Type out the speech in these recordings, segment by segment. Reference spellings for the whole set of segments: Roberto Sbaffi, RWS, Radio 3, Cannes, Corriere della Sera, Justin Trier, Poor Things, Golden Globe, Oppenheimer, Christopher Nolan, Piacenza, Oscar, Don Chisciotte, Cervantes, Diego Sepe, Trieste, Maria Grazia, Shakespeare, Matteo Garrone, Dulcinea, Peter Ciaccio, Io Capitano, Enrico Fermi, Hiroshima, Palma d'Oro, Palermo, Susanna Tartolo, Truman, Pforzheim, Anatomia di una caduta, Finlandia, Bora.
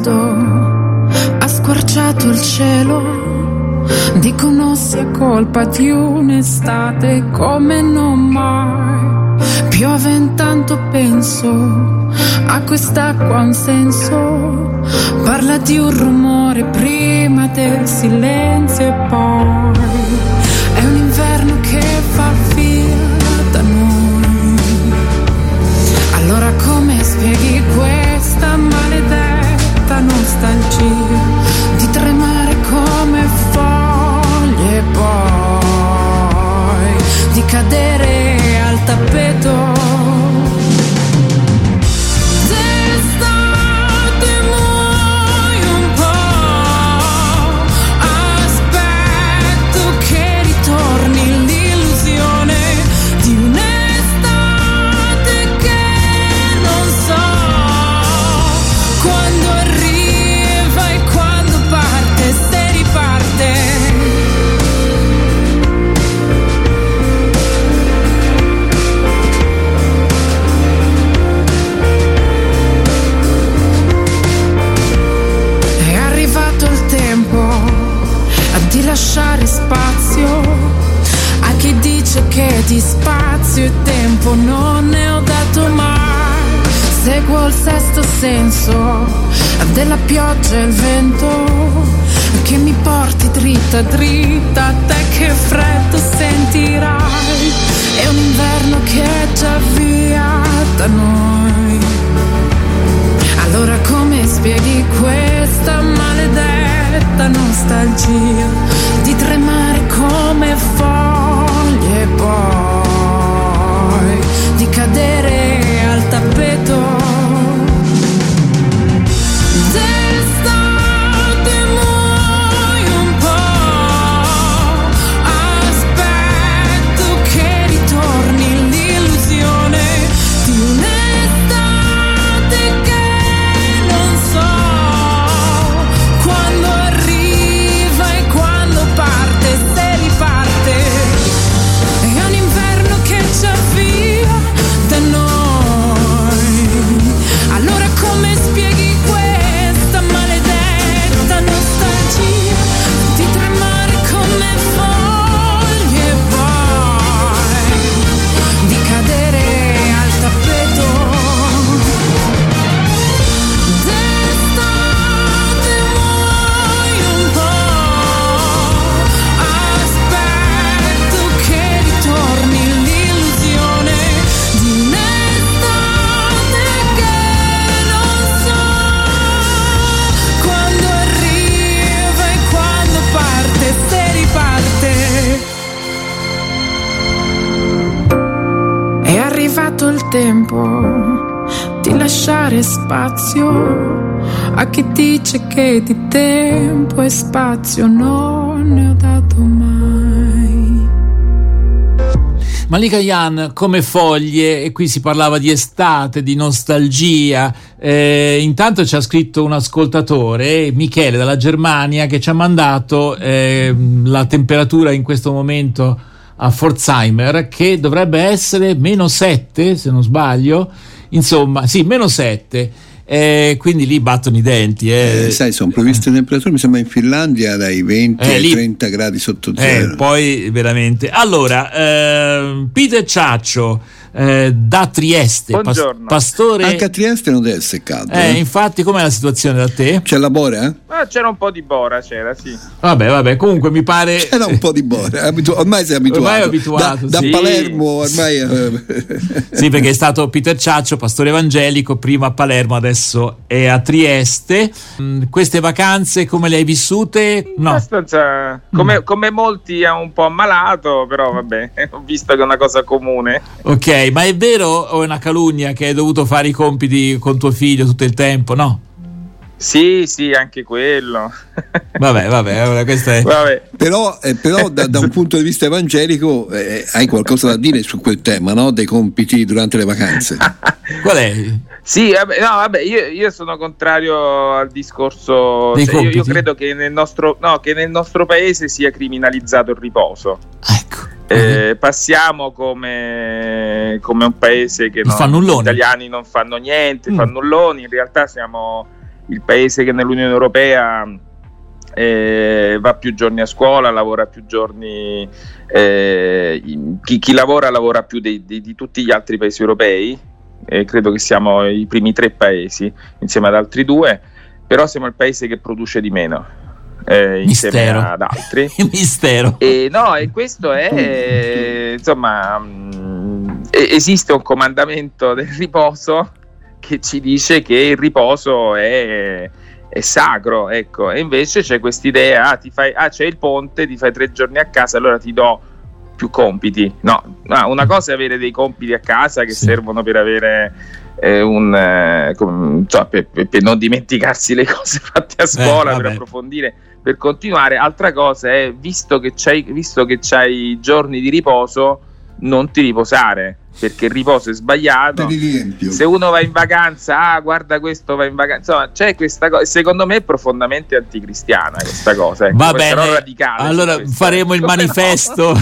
caldo, ha squarciato il cielo. Dicono sia colpa di un'estate come non mai. Piove intanto penso, a quest'acqua un senso. Parla di un rumore prima del silenzio e poi è un inverno che fa via da noi. Allora come spieghi questa maledetta nostalgia di tremare come foglie e poi di cadere al tappeto? Lasciare spazio a chi dice che di spazio e tempo non ne ho dato mai. Seguo il sesto senso della pioggia e il vento che mi porti dritta dritta a te, che freddo sentirai. È un inverno che è già via da noi. Allora come spieghi questa maledetta nostalgia di tremare come foglie e poi di cadere al tappeto? Tempo di lasciare spazio a chi dice che di tempo e spazio non ne ho dato mai. Malika Yan, come foglie, e qui si parlava di estate, di nostalgia. Intanto ci ha scritto un ascoltatore, Michele dalla Germania, che ci ha mandato la temperatura in questo momento a Pforzheim, che dovrebbe essere -7, se non sbaglio, insomma, sì, -7, quindi lì battono i denti. Sai, sono previste temperature, mi sembra in Finlandia dai 20 ai 30 gradi sotto zero. Poi veramente. Allora, Peter Ciaccio, da Trieste, pastore. Anche a Trieste non deve seccato. Infatti, com'è la situazione da te? C'è la Bora? C'era un po' di Bora, c'era, sì. Vabbè, comunque mi pare. C'era un po' di Bora, ormai sei abituato. Ormai è abituato da sì. Palermo, ormai. Sì, perché è stato Peter Ciaccio, pastore evangelico, prima a Palermo, adesso è a Trieste. Queste vacanze come le hai vissute? No. Abbastanza. Come molti è un po' ammalato, però vabbè, ho visto che è una cosa comune. Ok. Ma è vero o è una calunnia che hai dovuto fare i compiti con tuo figlio tutto il tempo, no? Sì, anche quello. Vabbè, questa è. Vabbè. Però da un punto di vista evangelico hai qualcosa da dire su quel tema, no? Dei compiti durante le vacanze. Qual è? Sì, io sono contrario al discorso. Cioè, io credo che nel nostro paese sia criminalizzato il riposo. Ecco. Passiamo come un paese che gli italiani non fanno niente, fannulloni. In realtà siamo il paese che nell'Unione Europea va più giorni a scuola, lavora più giorni, chi lavora più di tutti gli altri paesi europei, credo che siamo i primi 3 paesi insieme ad altri 2, però siamo il paese che produce di meno. Insieme ad altri. Mistero. No, e questo è, insomma, esiste un comandamento del riposo che ci dice che il riposo è sacro, ecco. E invece c'è quest'idea, c'è il ponte, ti fai 3 giorni a casa, allora ti do più compiti. No, una cosa è avere dei compiti a casa che servono per avere per non dimenticarsi le cose fatte a scuola, per approfondire, per continuare. Altra cosa è, visto che c'hai giorni di riposo, non ti riposare, perché il riposo è sbagliato. Se uno va in vacanza, guarda, questo va in vacanza, insomma, c'è questa cosa. Secondo me è profondamente anticristiana questa cosa, va bene, radicale. Allora faremo il manifesto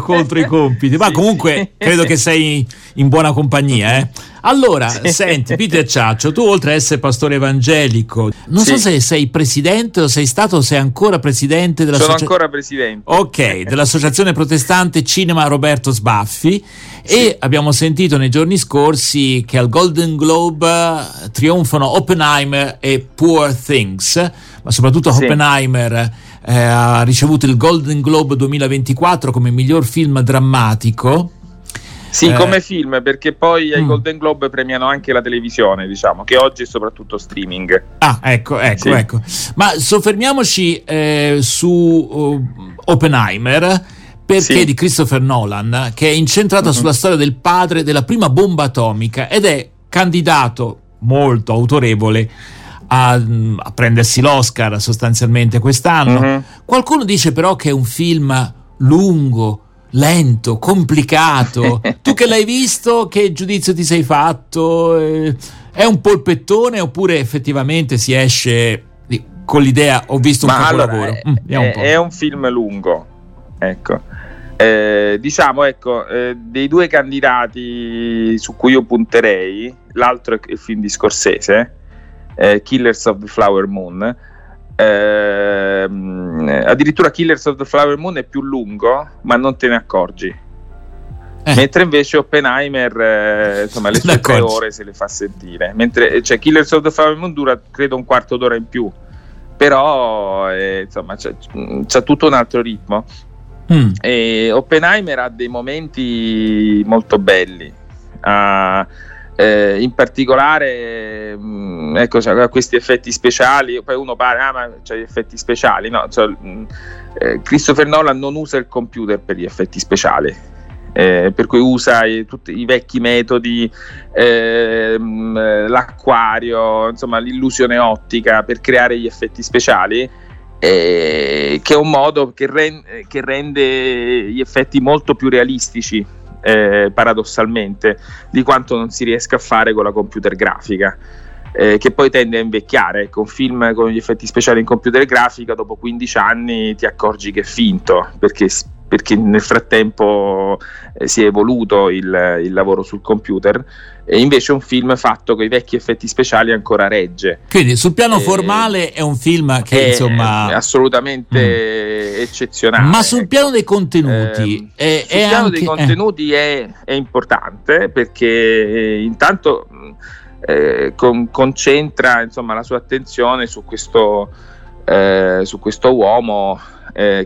contro i compiti, ma comunque credo che sei in buona compagnia, eh? Allora, senti, Peter Ciaccio, tu oltre a essere pastore evangelico, non so se sei presidente o sei ancora presidente della ancora presidente. Ok, dell'Associazione Protestante Cinema Roberto Sbaffi, e abbiamo sentito nei giorni scorsi che al Golden Globe trionfano Oppenheimer e Poor Things, ma soprattutto Oppenheimer ha ricevuto il Golden Globe 2024 come miglior film drammatico. Sì, come film, perché poi ai Golden Globe premiano anche la televisione, diciamo, che oggi è soprattutto streaming. Ah, ecco. Ma soffermiamoci su Oppenheimer, perché di Christopher Nolan, che è incentrata sulla storia del padre della prima bomba atomica, ed è candidato molto autorevole a prendersi l'Oscar sostanzialmente quest'anno. Qualcuno dice però che è un film lungo, lento, complicato. Tu che l'hai visto, che giudizio ti sei fatto? È un polpettone oppure effettivamente si esce con l'idea "ho visto un capolavoro"? È un film lungo, ecco. Dei 2 candidati su cui io punterei, l'altro è il film di Scorsese, Killers of the Flower Moon. Addirittura Killers of the Flower Moon è più lungo, ma non te ne accorgi, mentre invece Oppenheimer le sue 3 ore se le fa sentire, mentre Killers of the Flower Moon dura credo un quarto d'ora in più, però c'ha tutto un altro ritmo. E Oppenheimer ha dei momenti molto belli, in particolare questi effetti speciali. Poi uno parla, ma c'è gli effetti speciali, no? Christopher Nolan non usa il computer per gli effetti speciali, per cui usa tutti i vecchi metodi, l'acquario, insomma l'illusione ottica, per creare gli effetti speciali, che è un modo che rende gli effetti molto più realistici, paradossalmente, di quanto non si riesca a fare con la computer grafica, che poi tende a invecchiare. Con film con gli effetti speciali in computer grafica, dopo 15 anni ti accorgi che è finto, perché nel frattempo si è evoluto il lavoro sul computer, e invece un film fatto con i vecchi effetti speciali ancora regge. Quindi sul piano formale è un film che è assolutamente eccezionale. Ma sul piano dei contenuti è importante, perché intanto concentra la sua attenzione su questo uomo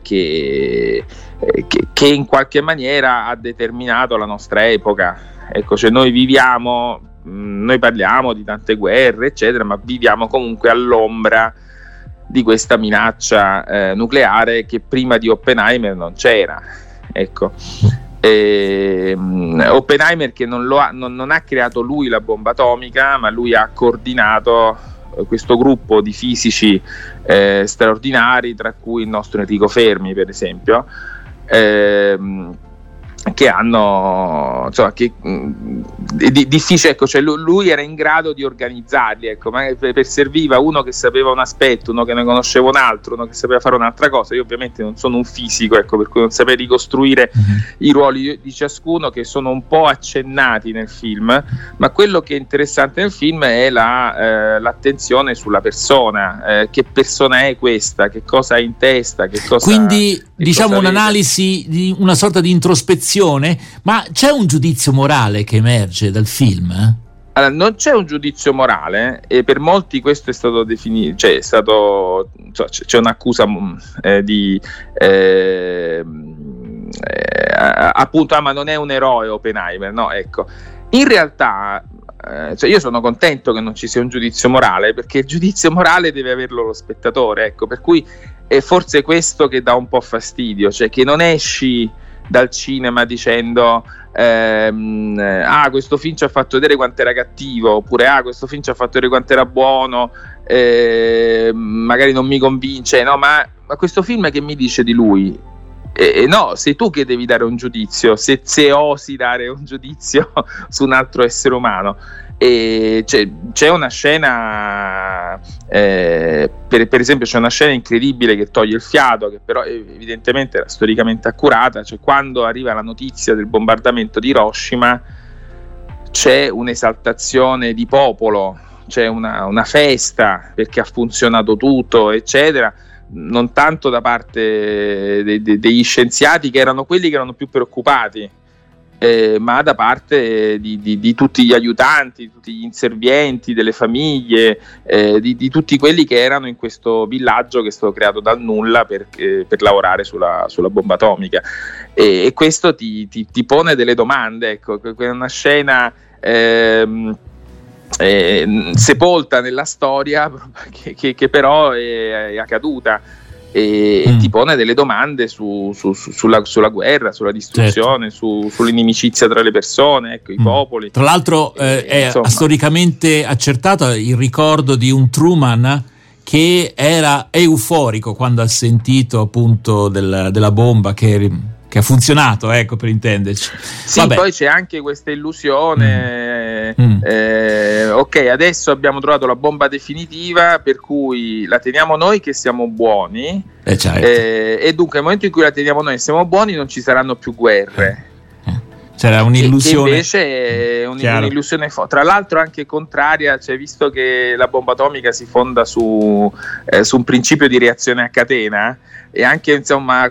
che in qualche maniera ha determinato la nostra epoca. Ecco, cioè noi viviamo, noi parliamo di tante guerre eccetera, ma viviamo comunque all'ombra di questa minaccia nucleare che prima di Oppenheimer non c'era, ecco. Oppenheimer che non ha creato lui la bomba atomica, ma lui ha coordinato questo gruppo di fisici straordinari, tra cui il nostro Enrico Fermi per esempio, che hanno, insomma, che di Sissi, ecco, cioè lui era in grado di organizzarli, ecco, ma per serviva uno che sapeva un aspetto, uno che ne conosceva un altro, uno che sapeva fare un'altra cosa. Io ovviamente non sono un fisico, ecco, per cui non saprei ricostruire i ruoli di ciascuno, che sono un po' accennati nel film, ma quello che è interessante nel film è l'attenzione sulla persona, che persona è questa, che cosa ha in testa, che cosa, quindi che diciamo cosa un'analisi di una sorta di introspezione. Ma c'è un giudizio morale che emerge dal film? Allora, non c'è un giudizio morale, e per molti questo è stato definito, cioè è stato, cioè, c'è un'accusa appunto, ma non è un eroe Oppenheimer, no, ecco. In realtà cioè io sono contento che non ci sia un giudizio morale, perché il giudizio morale deve averlo lo spettatore, ecco, per cui è forse questo che dà un po' fastidio, cioè che non esci dal cinema dicendo questo film ci ha fatto vedere quanto era cattivo, oppure questo film ci ha fatto vedere quanto era buono, magari non mi convince, no, ma questo film che mi dice di lui? No, sei tu che devi dare un giudizio, se osi dare un giudizio su un altro essere umano. E c'è una scena, per esempio c'è una scena incredibile che toglie il fiato, che però evidentemente era storicamente accurata, cioè quando arriva la notizia del bombardamento di Hiroshima c'è un'esaltazione di popolo, c'è una festa perché ha funzionato tutto, eccetera, non tanto da parte degli scienziati, che erano quelli che erano più preoccupati, ma da parte di tutti gli aiutanti, di tutti gli inservienti, delle famiglie, di tutti quelli che erano in questo villaggio che è stato creato dal nulla per lavorare sulla bomba atomica, e questo ti pone delle domande, ecco, è una scena sepolta nella storia che però è accaduta, e ti pone delle domande sulla guerra, sulla distruzione, certo, sull'inimicizia tra le persone, ecco, i popoli. Tra l'altro è storicamente accertato il ricordo di un Truman che era euforico quando ha sentito appunto della bomba che ha funzionato, ecco, per intenderci. Sì, vabbè. Poi c'è anche questa illusione, ok, adesso abbiamo trovato la bomba definitiva, per cui la teniamo noi che siamo buoni, certo, e dunque nel momento in cui la teniamo noi che siamo buoni non ci saranno più guerre. C'era un'illusione, che invece è un'illusione, tra l'altro anche contraria, cioè visto che la bomba atomica si fonda su un principio di reazione a catena, e anche insomma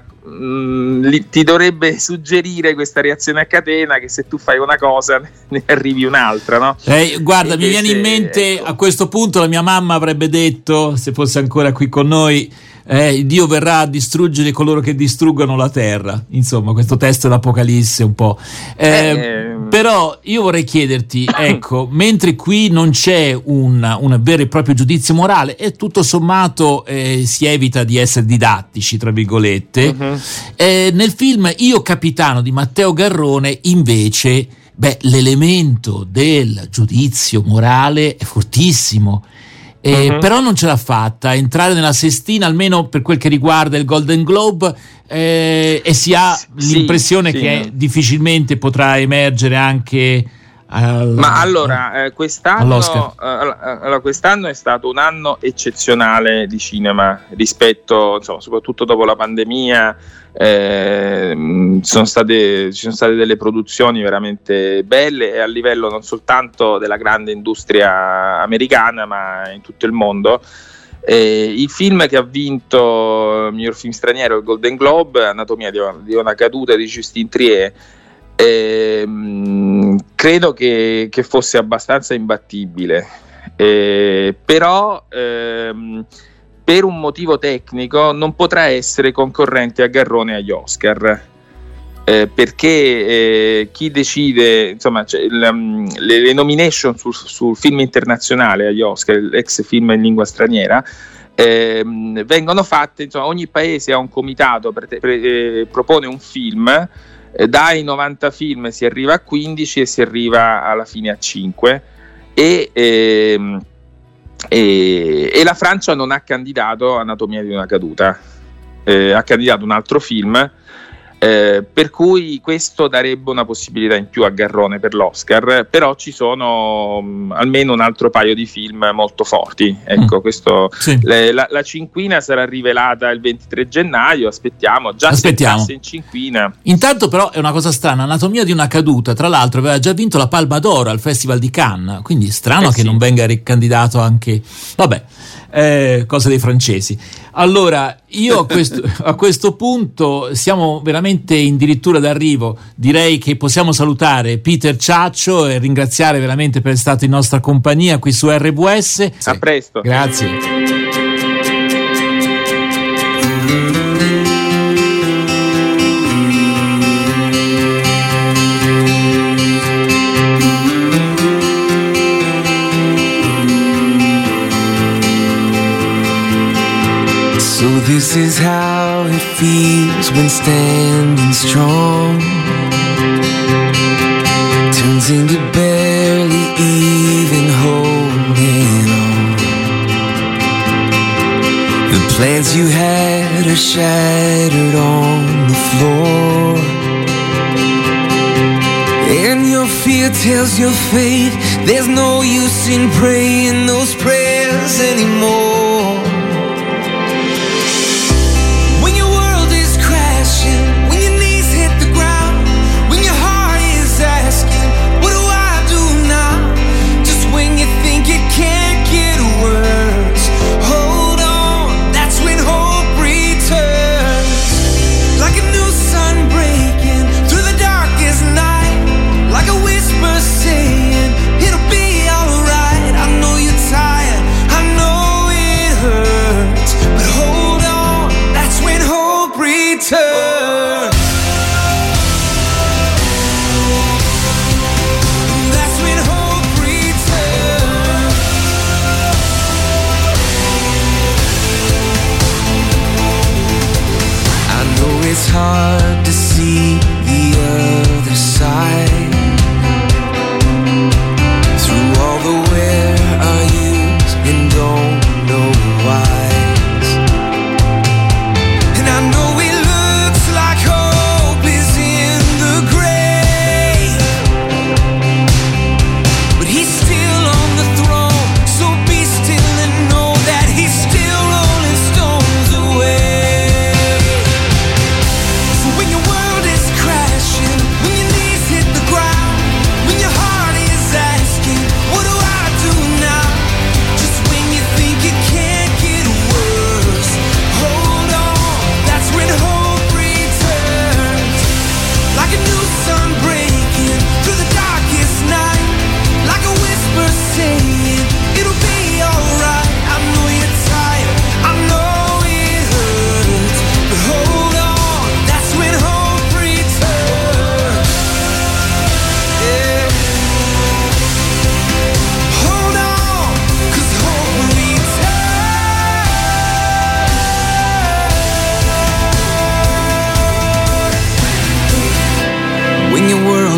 ti dovrebbe suggerire questa reazione a catena che se tu fai una cosa ne arrivi un'altra, no? Guarda, invece, mi viene in mente, ecco, a questo punto la mia mamma avrebbe detto, se fosse ancora qui con noi, Dio verrà a distruggere coloro che distruggono la terra, insomma questo testo è l'Apocalisse un po', però io vorrei chiederti, ecco, mentre qui non c'è un vero e proprio giudizio morale e tutto sommato si evita di essere didattici, tra virgolette, nel film Io Capitano di Matteo Garrone invece l'elemento del giudizio morale è fortissimo. Però non ce l'ha fatta entrare nella sestina, almeno per quel che riguarda il Golden Globe, e si ha l'impressione che difficilmente potrà emergere anche quest'anno è stato un anno eccezionale di cinema, rispetto, insomma, soprattutto dopo la pandemia, ci sono state delle produzioni veramente belle, e a livello non soltanto della grande industria americana ma in tutto il mondo. Il film che ha vinto il miglior film straniero, il Golden Globe, Anatomia di una caduta di Justin Trier, credo che fosse abbastanza imbattibile, però per un motivo tecnico non potrà essere concorrente a Garrone agli Oscar, perché chi decide, insomma, cioè, le nomination sul film internazionale agli Oscar, l'ex film in lingua straniera, vengono fatte, insomma, ogni paese ha un comitato, propone un film, dai 90 film si arriva a 15 e si arriva alla fine a 5, e la Francia non ha candidato Anatomia di una caduta, ha candidato un altro film, Per cui questo darebbe una possibilità in più a Garrone per l'Oscar, però ci sono almeno un altro paio di film molto forti, ecco. Questo, sì. La cinquina sarà rivelata il 23 gennaio, aspettiamo, già aspettiamo in cinquina. Intanto però è una cosa strana, Anatomia di una caduta tra l'altro aveva già vinto la Palma d'Oro al Festival di Cannes, quindi strano che sì, non venga ricandidato anche, vabbè, cosa dei francesi. Allora io a questo punto siamo veramente in dirittura d'arrivo, direi che possiamo salutare Peter Ciaccio e ringraziare veramente per essere stato in nostra compagnia qui su RWS. Sì. A presto. Grazie. This is how it feels when standing strong, turns into barely even holding on. The plans you had are shattered on the floor, and your fear tells your fate there's no use in praying those prayers anymore. Hard to see the other side, through all the where are yous and don't know why's. And I know it looks like hope is in the grave, but he's still on the throne, so be still and know that he's still rolling stones away.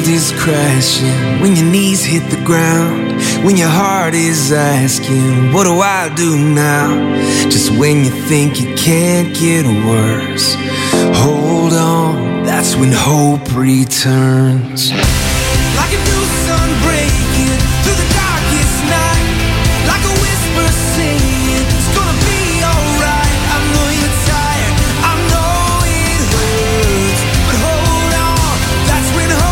Is crashing, when your knees hit the ground, when your heart is asking, what do I do now? Just when you think it can't get worse, hold on, that's when hope returns. Like a new sun breaking through the darkest night, like a whisper saying it's gonna be alright. I know you're tired, I know it hurts, but hold on, that's when hope.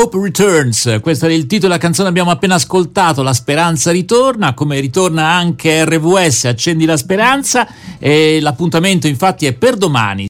Hope Returns, questo era il titolo della canzone, abbiamo appena ascoltato, La Speranza ritorna, come ritorna anche RWS, Accendi la Speranza, e l'appuntamento infatti è per domani.